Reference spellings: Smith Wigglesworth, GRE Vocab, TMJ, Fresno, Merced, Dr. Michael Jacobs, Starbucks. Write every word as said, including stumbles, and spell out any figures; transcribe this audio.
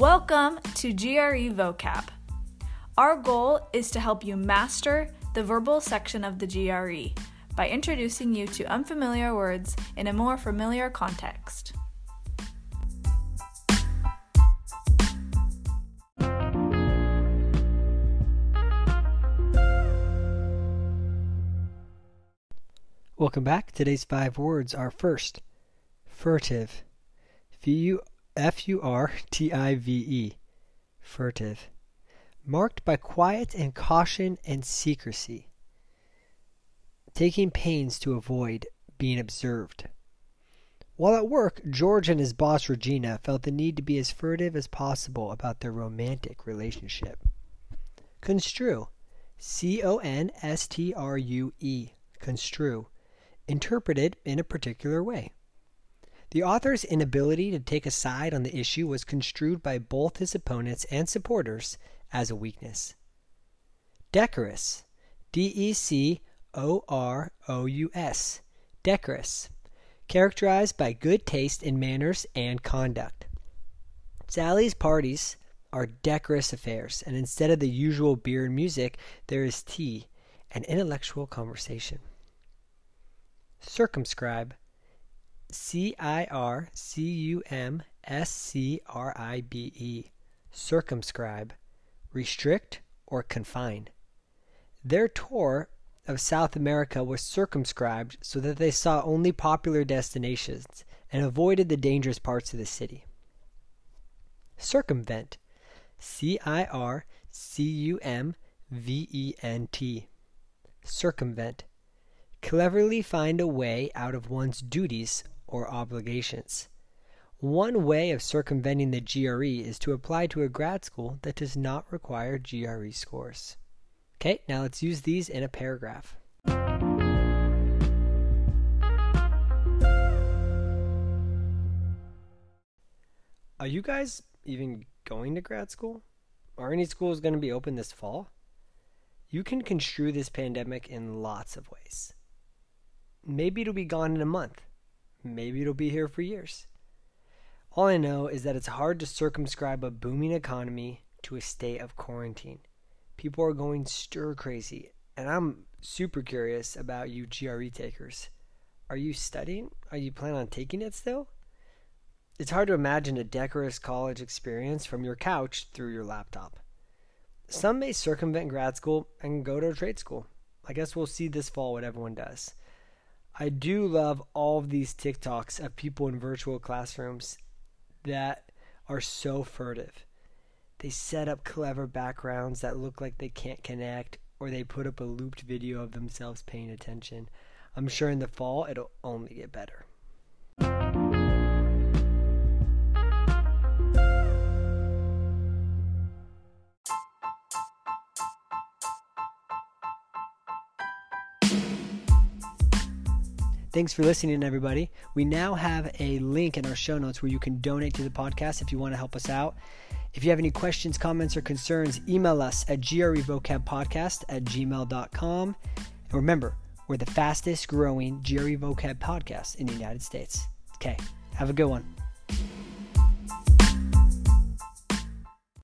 Welcome to G R E Vocab. Our goal is to help you master the verbal section of the G R E by introducing you to unfamiliar words in a more familiar context. Welcome back. Today's five words are first, furtive, F U R T I V E, furtive, marked by quiet and caution and secrecy, taking pains to avoid being observed. While at work, George and his boss Regina felt the need to be as furtive as possible about their romantic relationship. Construe, C O N S T R U E, construe. Interpreted in a particular way. The author's inability to take a side on the issue was construed by both his opponents and supporters as a weakness. Decorous, D E C O R O U S, decorous, characterized by good taste in manners and conduct. Sally's parties are decorous affairs, and instead of the usual beer and music, there is tea and intellectual conversation. Circumscribe, C I R C U M S C R I B E, circumscribe, restrict or confine. Their tour of South America was circumscribed so that they saw only popular destinations and avoided the dangerous parts of the city. Circumvent, C I R C U M V E N T, circumvent. Cleverly find a way out of one's duties or obligations. One way of circumventing the G R E is to apply to a grad school that does not require G R E scores. Okay, now let's use these in a paragraph. Are you guys even going to grad school? Are any schools going to be open this fall? You can construe this pandemic in lots of ways. Maybe it'll be gone in a month. Maybe it'll be here for years. All I know is that it's hard to circumscribe a booming economy to a state of quarantine. People are going stir crazy, and I'm super curious about you G R E takers. Are you studying? Are you planning on taking it still? It's hard to imagine a decorous college experience from your couch through your laptop. Some may circumvent grad school and go to a trade school. I guess we'll see this fall what everyone does. I do love all of these TikToks of people in virtual classrooms that are so furtive. They set up clever backgrounds that look like they can't connect, or they put up a looped video of themselves paying attention. I'm sure in the fall it'll only get better. Thanks for listening, everybody. We now have a link in our show notes where you can donate to the podcast if you want to help us out. If you have any questions, comments, or concerns, email us at grevocabpodcast at gmail dot com. And remember, we're the fastest growing G R E Vocab podcast in the United States. Okay, have a good one.